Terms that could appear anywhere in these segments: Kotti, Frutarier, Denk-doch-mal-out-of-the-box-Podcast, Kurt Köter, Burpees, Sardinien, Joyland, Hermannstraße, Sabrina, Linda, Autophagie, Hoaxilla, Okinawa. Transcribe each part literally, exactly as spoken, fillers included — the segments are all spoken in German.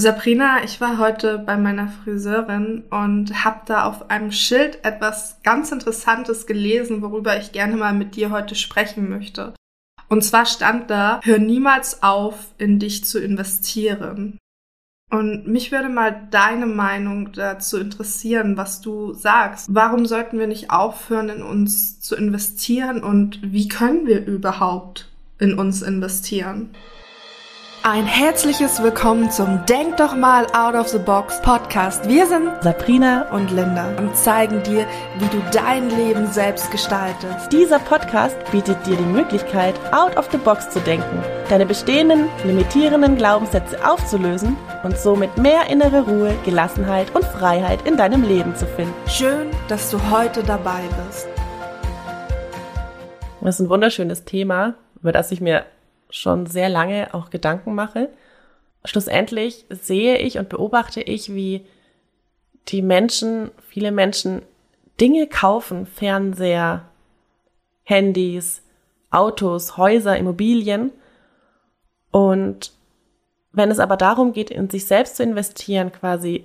Sabrina, ich war heute bei meiner Friseurin und habe da auf einem Schild etwas ganz Interessantes gelesen, worüber ich gerne mal mit dir heute sprechen möchte. Und zwar stand da: Hör niemals auf, in dich zu investieren. Und mich würde mal deine Meinung dazu interessieren, was du sagst. Warum sollten wir nicht aufhören, in uns zu investieren, und wie können wir überhaupt in uns investieren? Ein herzliches Willkommen zum Denk doch mal out of the box Podcast. Wir sind Sabrina und Linda und zeigen dir, wie du dein Leben selbst gestaltest. Dieser Podcast bietet dir die Möglichkeit, out of the box zu denken, deine bestehenden, limitierenden Glaubenssätze aufzulösen und somit mehr innere Ruhe, Gelassenheit und Freiheit in deinem Leben zu finden. Schön, dass du heute dabei bist. Das ist ein wunderschönes Thema, über das ich mir schon sehr lange auch Gedanken mache. Schlussendlich sehe ich und beobachte ich, wie die Menschen, viele Menschen Dinge kaufen, Fernseher, Handys, Autos, Häuser, Immobilien. Und wenn es aber darum geht, in sich selbst zu investieren, quasi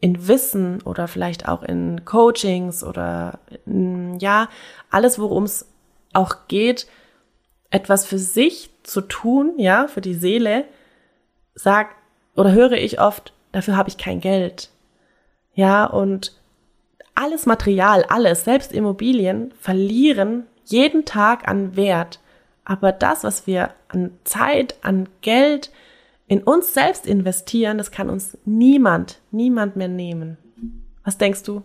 in Wissen oder vielleicht auch in Coachings oder in, ja, alles, worum es auch geht, etwas für sich zu tun, ja, für die Seele, sag oder höre ich oft, dafür habe ich kein Geld. Ja, und alles Material, alles, selbst Immobilien, verlieren jeden Tag an Wert. Aber das, was wir an Zeit, an Geld in uns selbst investieren, das kann uns niemand, niemand mehr nehmen. Was denkst du?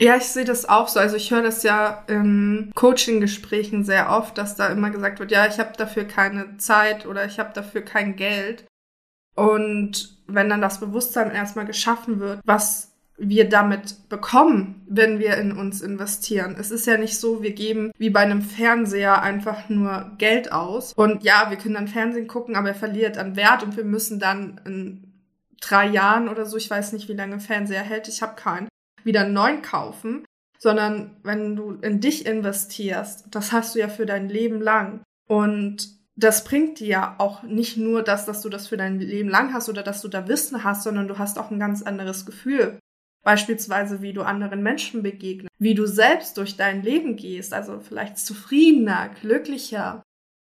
Ja, ich sehe das auch so. Also ich höre das ja in Coaching-Gesprächen sehr oft, dass da immer gesagt wird, ja, ich habe dafür keine Zeit oder ich habe dafür kein Geld. Und wenn dann das Bewusstsein erstmal geschaffen wird, was wir damit bekommen, wenn wir in uns investieren. Es ist ja nicht so, wir geben wie bei einem Fernseher einfach nur Geld aus. Und ja, wir können dann Fernsehen gucken, aber er verliert an Wert und wir müssen dann in drei Jahren oder so, ich weiß nicht, wie lange Fernseher hält, ich habe keinen, wieder einen neuen kaufen, sondern wenn du in dich investierst, das hast du ja für dein Leben lang. Und das bringt dir ja auch nicht nur das, dass du das für dein Leben lang hast oder dass du da Wissen hast, sondern du hast auch ein ganz anderes Gefühl. Beispielsweise, wie du anderen Menschen begegnest, wie du selbst durch dein Leben gehst, also vielleicht zufriedener, glücklicher.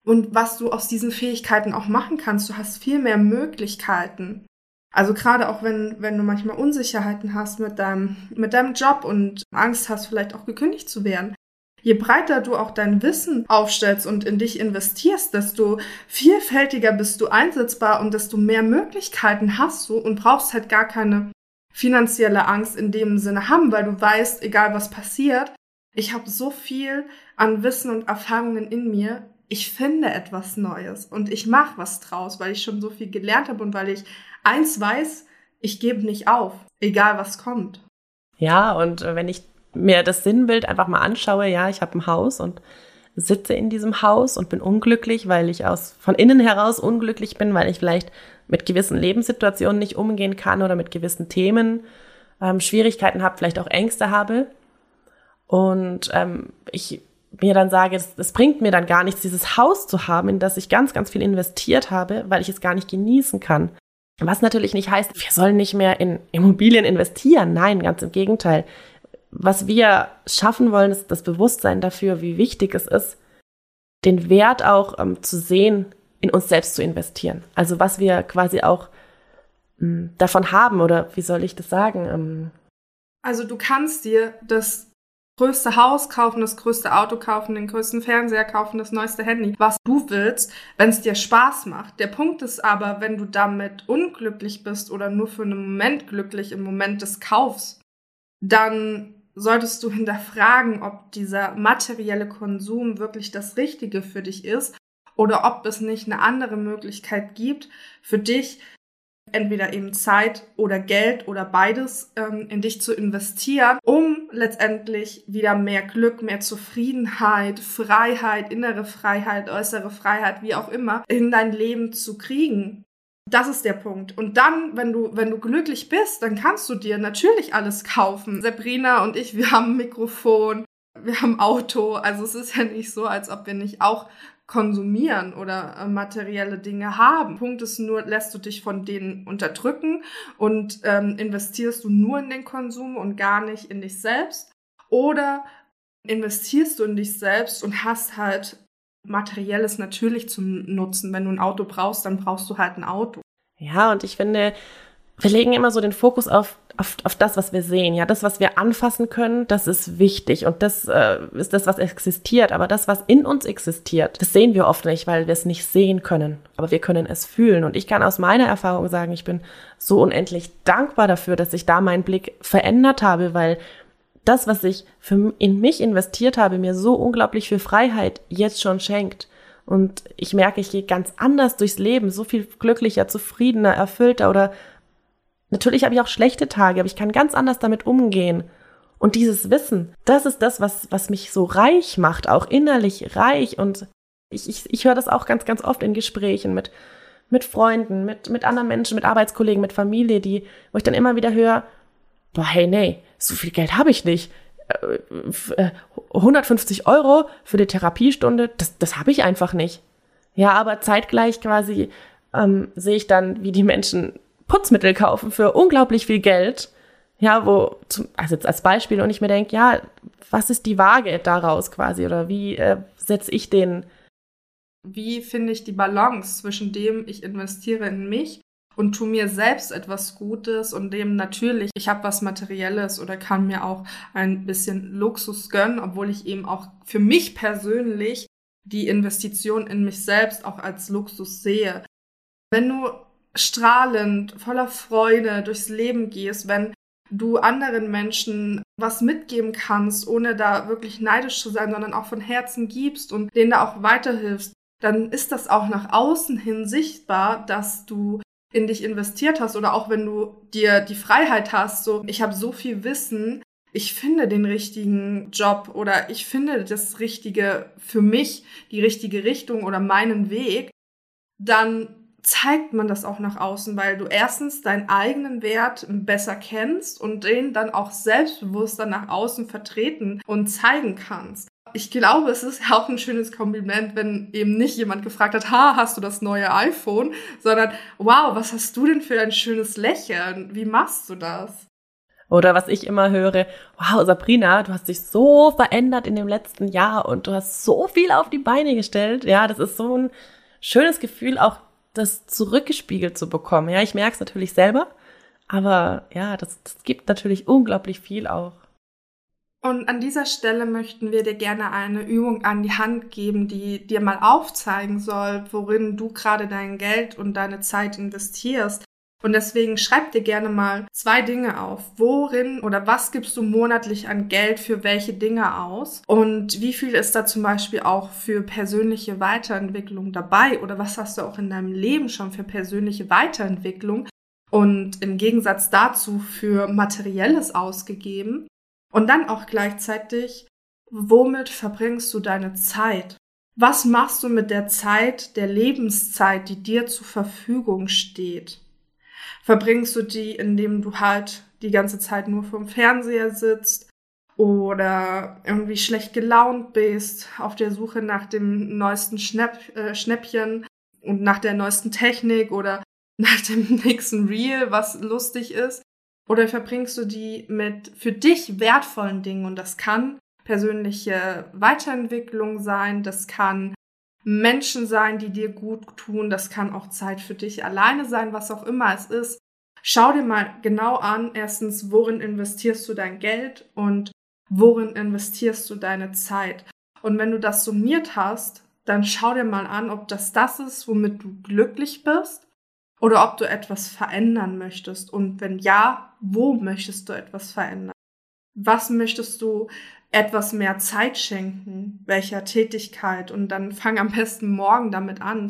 Und was du aus diesen Fähigkeiten auch machen kannst, du hast viel mehr Möglichkeiten. Also gerade auch, wenn, wenn du manchmal Unsicherheiten hast mit deinem, mit deinem Job und Angst hast, vielleicht auch gekündigt zu werden. Je breiter du auch dein Wissen aufstellst und in dich investierst, desto vielfältiger bist du einsetzbar und desto mehr Möglichkeiten hast du und brauchst halt gar keine finanzielle Angst in dem Sinne haben, weil du weißt, egal was passiert, ich habe so viel an Wissen und Erfahrungen in mir, ich finde etwas Neues und ich mache was draus, weil ich schon so viel gelernt habe und weil ich eins weiß, ich gebe nicht auf, egal was kommt. Ja, und wenn ich mir das Sinnbild einfach mal anschaue, ja, ich habe ein Haus und sitze in diesem Haus und bin unglücklich, weil ich aus von innen heraus unglücklich bin, weil ich vielleicht mit gewissen Lebenssituationen nicht umgehen kann oder mit gewissen Themen ähm, Schwierigkeiten habe, vielleicht auch Ängste habe. Und ähm, ich mir dann sage, es, es bringt mir dann gar nichts, dieses Haus zu haben, in das ich ganz, ganz viel investiert habe, weil ich es gar nicht genießen kann. Was natürlich nicht heißt, wir sollen nicht mehr in Immobilien investieren. Nein, ganz im Gegenteil. Was wir schaffen wollen, ist das Bewusstsein dafür, wie wichtig es ist, den Wert auch ähm, zu sehen, in uns selbst zu investieren. Also was wir quasi auch mh, davon haben, oder wie soll ich das sagen? Ähm, also du kannst dir das größte Haus kaufen, das größte Auto kaufen, den größten Fernseher kaufen, das neueste Handy, was du willst, wenn es dir Spaß macht. Der Punkt ist aber, wenn du damit unglücklich bist oder nur für einen Moment glücklich im Moment des Kaufs, dann solltest du hinterfragen, ob dieser materielle Konsum wirklich das Richtige für dich ist oder ob es nicht eine andere Möglichkeit gibt, für dich entweder eben Zeit oder Geld oder beides ähm, in dich zu investieren, um letztendlich wieder mehr Glück, mehr Zufriedenheit, Freiheit, innere Freiheit, äußere Freiheit, wie auch immer, in dein Leben zu kriegen. Das ist der Punkt. Und dann, wenn du, wenn du glücklich bist, dann kannst du dir natürlich alles kaufen. Sabrina und ich, wir haben ein Mikrofon, wir haben ein Auto. Also es ist ja nicht so, als ob wir nicht auch konsumieren oder äh, materielle Dinge haben. Punkt ist nur, lässt du dich von denen unterdrücken und ähm, investierst du nur in den Konsum und gar nicht in dich selbst, oder investierst du in dich selbst und hast halt Materielles natürlich zum Nutzen. Wenn du ein Auto brauchst, dann brauchst du halt ein Auto. Ja, und ich finde, wir legen immer so den Fokus auf, auf, auf das, was wir sehen. Ja, das, was wir anfassen können, das ist wichtig. Und das äh, ist das, was existiert. Aber das, was in uns existiert, das sehen wir oft nicht, weil wir es nicht sehen können. Aber wir können es fühlen. Und ich kann aus meiner Erfahrung sagen, ich bin so unendlich dankbar dafür, dass ich da meinen Blick verändert habe, weil das, was ich für, in mich investiert habe, mir so unglaublich viel Freiheit jetzt schon schenkt. Und ich merke, ich gehe ganz anders durchs Leben, so viel glücklicher, zufriedener, erfüllter. Oder natürlich habe ich auch schlechte Tage, aber ich kann ganz anders damit umgehen. Und dieses Wissen, das ist das, was, was mich so reich macht, auch innerlich reich. Und ich, ich, ich höre das auch ganz, ganz oft in Gesprächen mit, mit Freunden, mit, mit anderen Menschen, mit Arbeitskollegen, mit Familie, die, wo ich dann immer wieder höre, boah, hey, nee, so viel Geld habe ich nicht. hundertfünfzig Euro für die Therapiestunde, das, das habe ich einfach nicht. Ja, aber zeitgleich quasi ähm, sehe ich dann, wie die Menschen Putzmittel kaufen für unglaublich viel Geld. Ja, wo, zum, also jetzt als Beispiel, und ich mir denke, ja, was ist die Waage daraus quasi, oder wie äh, setze ich den? Wie finde ich die Balance zwischen dem, ich investiere in mich und tu mir selbst etwas Gutes und dem natürlich, ich habe was Materielles oder kann mir auch ein bisschen Luxus gönnen, obwohl ich eben auch für mich persönlich die Investition in mich selbst auch als Luxus sehe. Wenn du strahlend, voller Freude durchs Leben gehst, wenn du anderen Menschen was mitgeben kannst, ohne da wirklich neidisch zu sein, sondern auch von Herzen gibst und denen da auch weiterhilfst, dann ist das auch nach außen hin sichtbar, dass du in dich investiert hast, oder auch wenn du dir die Freiheit hast, so, ich habe so viel Wissen, ich finde den richtigen Job oder ich finde das Richtige für mich, die richtige Richtung oder meinen Weg, dann zeigt man das auch nach außen, weil du erstens deinen eigenen Wert besser kennst und den dann auch selbstbewusster nach außen vertreten und zeigen kannst. Ich glaube, es ist auch ein schönes Kompliment, wenn eben nicht jemand gefragt hat, ha, hast du das neue iPhone, sondern, wow, was hast du denn für ein schönes Lächeln? Wie machst du das? Oder was ich immer höre, wow, Sabrina, du hast dich so verändert in dem letzten Jahr und du hast so viel auf die Beine gestellt. Ja, das ist so ein schönes Gefühl, auch das zurückgespiegelt zu bekommen. Ja, ich merke es natürlich selber, aber ja, das, das gibt natürlich unglaublich viel auch. Und an dieser Stelle möchten wir dir gerne eine Übung an die Hand geben, die dir mal aufzeigen soll, worin du gerade dein Geld und deine Zeit investierst. Und deswegen schreib dir gerne mal zwei Dinge auf. Worin oder was gibst du monatlich an Geld für welche Dinge aus? Und wie viel ist da zum Beispiel auch für persönliche Weiterentwicklung dabei? Oder was hast du auch in deinem Leben schon für persönliche Weiterentwicklung und im Gegensatz dazu für Materielles ausgegeben? Und dann auch gleichzeitig, womit verbringst du deine Zeit? Was machst du mit der Zeit, der Lebenszeit, die dir zur Verfügung steht? Verbringst du die, indem du halt die ganze Zeit nur vorm Fernseher sitzt oder irgendwie schlecht gelaunt bist, auf der Suche nach dem neuesten Schnäpp, äh, Schnäppchen und nach der neuesten Technik oder nach dem nächsten Reel, was lustig ist? Oder verbringst du die mit für dich wertvollen Dingen? Und das kann persönliche Weiterentwicklung sein, das kann Menschen sein, die dir gut tun, das kann auch Zeit für dich alleine sein, was auch immer es ist. Schau dir mal genau an, erstens, worin investierst du dein Geld und worin investierst du deine Zeit? Und wenn du das summiert hast, dann schau dir mal an, ob das das ist, womit du glücklich bist. Oder ob du etwas verändern möchtest und wenn ja, wo möchtest du etwas verändern? Was möchtest du etwas mehr Zeit schenken? Welcher Tätigkeit? Und dann fang am besten morgen damit an.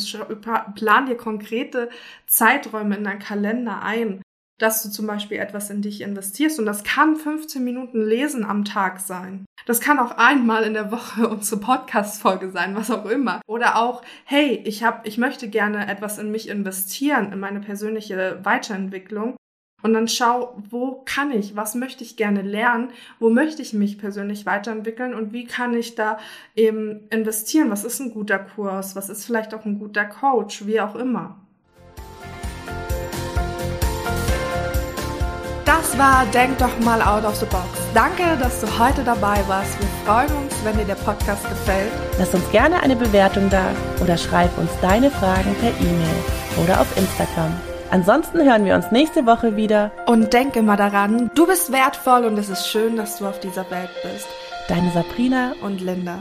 Plan dir konkrete Zeiträume in deinen Kalender ein, dass du zum Beispiel etwas in dich investierst. Und das kann fünfzehn Minuten Lesen am Tag sein. Das kann auch einmal in der Woche unsere Podcast-Folge sein, was auch immer. Oder auch, hey, ich hab, ich möchte gerne etwas in mich investieren, in meine persönliche Weiterentwicklung. Und dann schau, wo kann ich, was möchte ich gerne lernen, wo möchte ich mich persönlich weiterentwickeln und wie kann ich da eben investieren? Was ist ein guter Kurs? Was ist vielleicht auch ein guter Coach? Wie auch immer. Das war Denk doch mal out of the box. Danke, dass du heute dabei warst. Wir freuen uns, wenn dir der Podcast gefällt. Lass uns gerne eine Bewertung da oder schreib uns deine Fragen per E-Mail oder auf Instagram. Ansonsten hören wir uns nächste Woche wieder. Und denk immer daran, du bist wertvoll und es ist schön, dass du auf dieser Welt bist. Deine Sabrina und Linda.